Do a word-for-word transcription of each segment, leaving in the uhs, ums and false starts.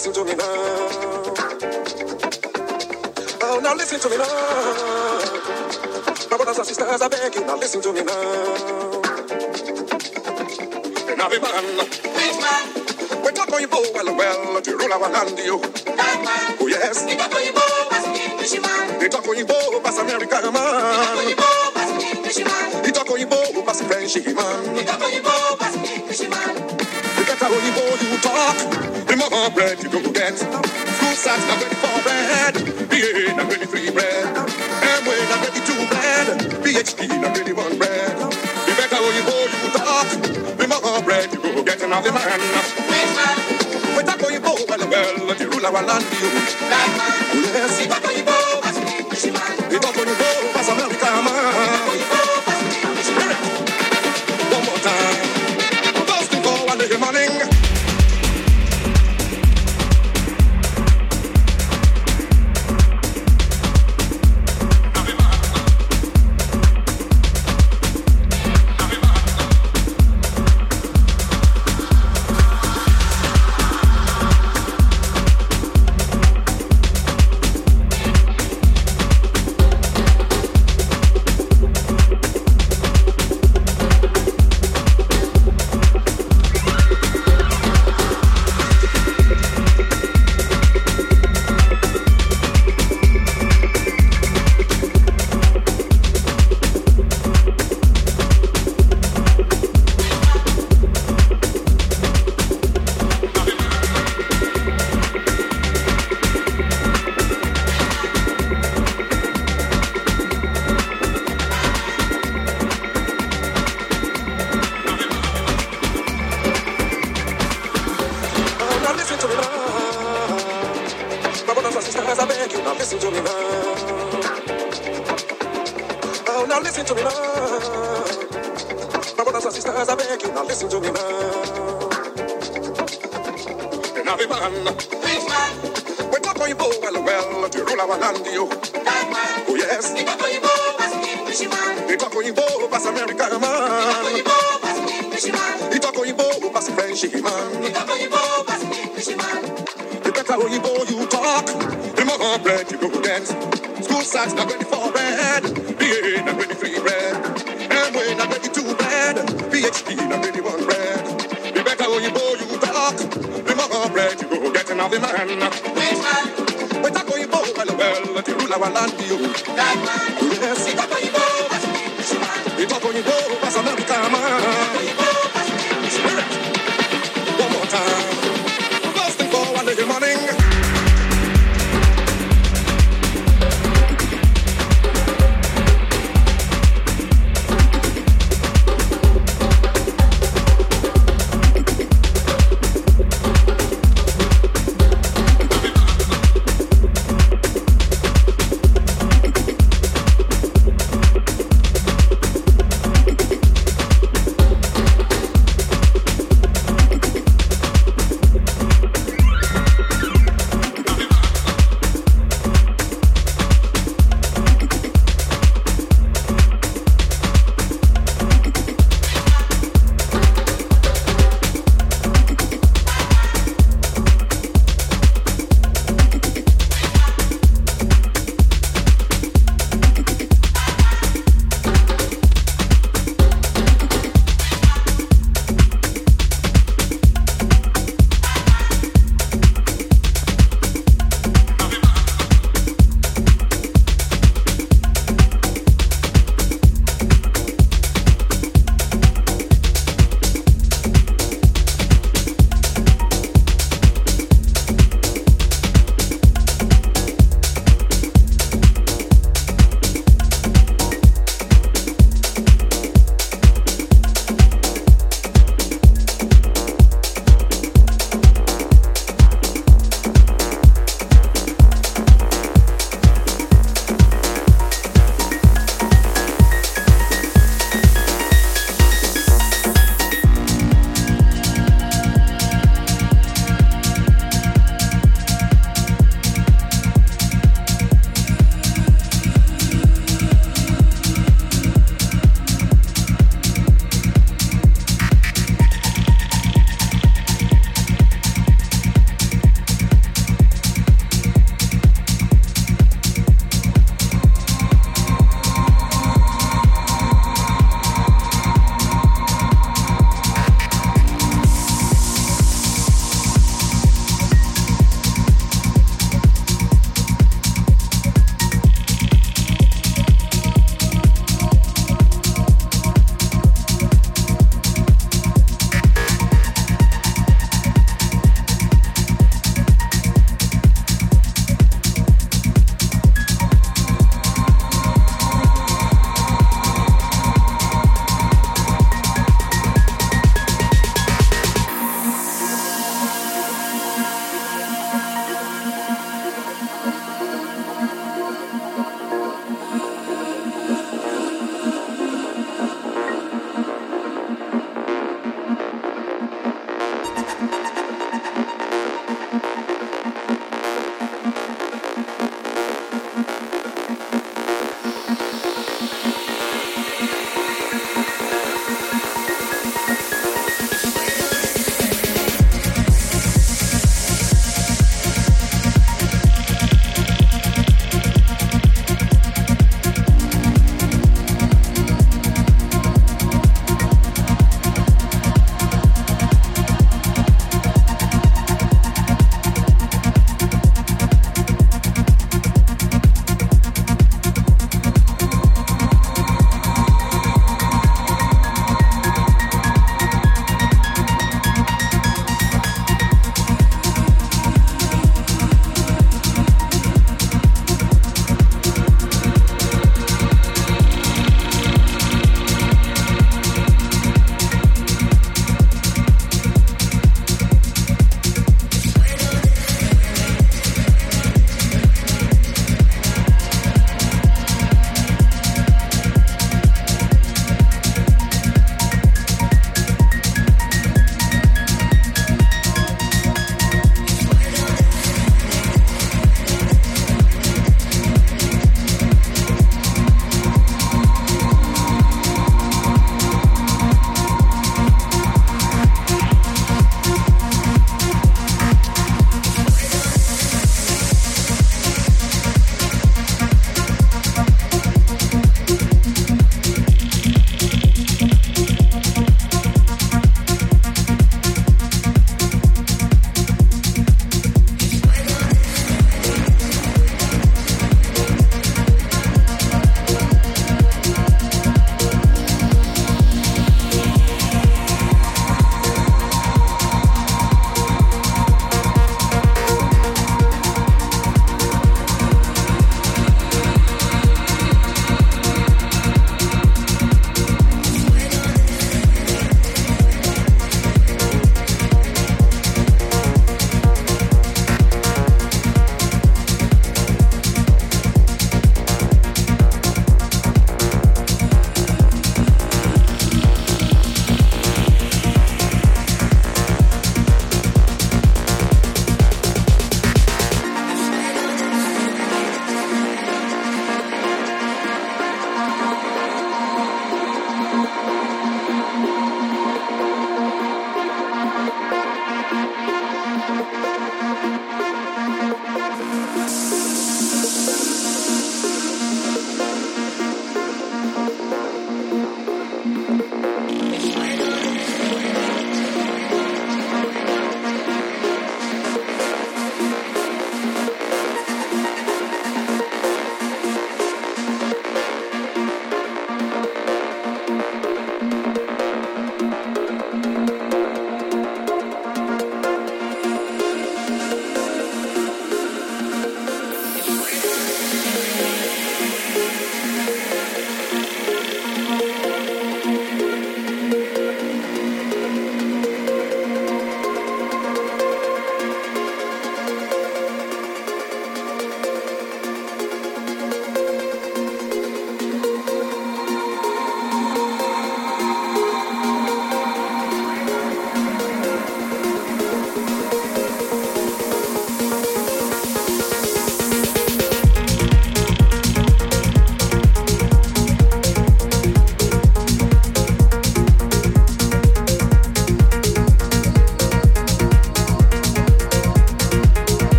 listen to me now. Oh, now listen to me now. My brothers and sisters, I beg you, now listen to me now. Now, big man, big man, we talk for you both well, well, to rule our land, you. Black man, oh yes, we talk for you both as an English man. We talk for you both as American man. We talk for you both as an English man. We talk for you both as French man. We talk for you both as an English man. Olivo, you talk, the more bread you don't get. School starts not ready for bread, B A not ready free bread, M W A not ready two bread, P H D not ready one bread. The better Olivo, you talk, the more bread you go get another man. We talk Olivo, well, well, the rule our land, you. Yes, we talk Olivo, as an English man. We talk Olivo, as an American man. One more time. Good morning.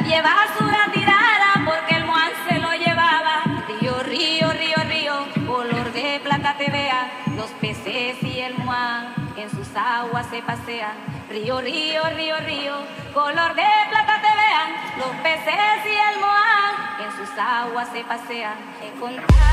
La vieja basura tirada porque el Moan se lo llevaba. Río, río, río, río, color de plata te vea. Los peces y el Moan en sus aguas se pasean. Río, río, río, río, color de plata te vean. Los peces y el Moan en sus aguas se pasean. Encontraba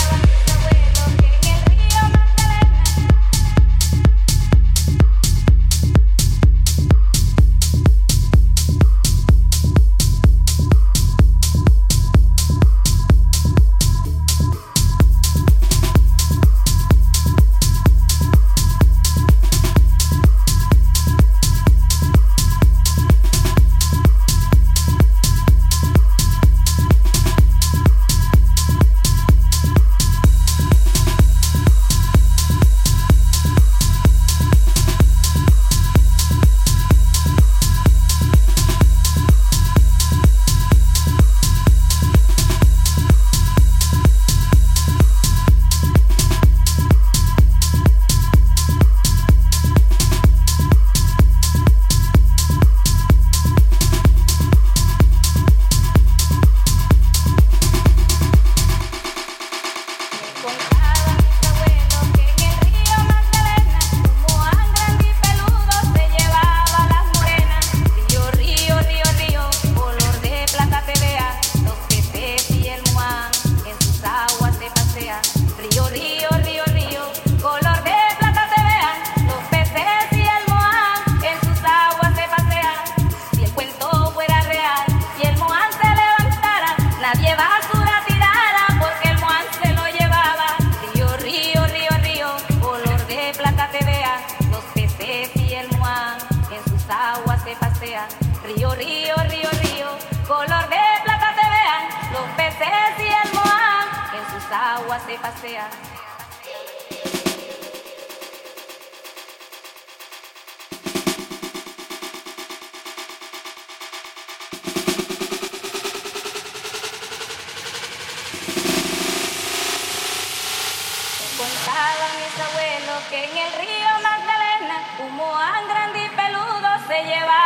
que en el río Magdalena, un moán grande y peludo se lleva.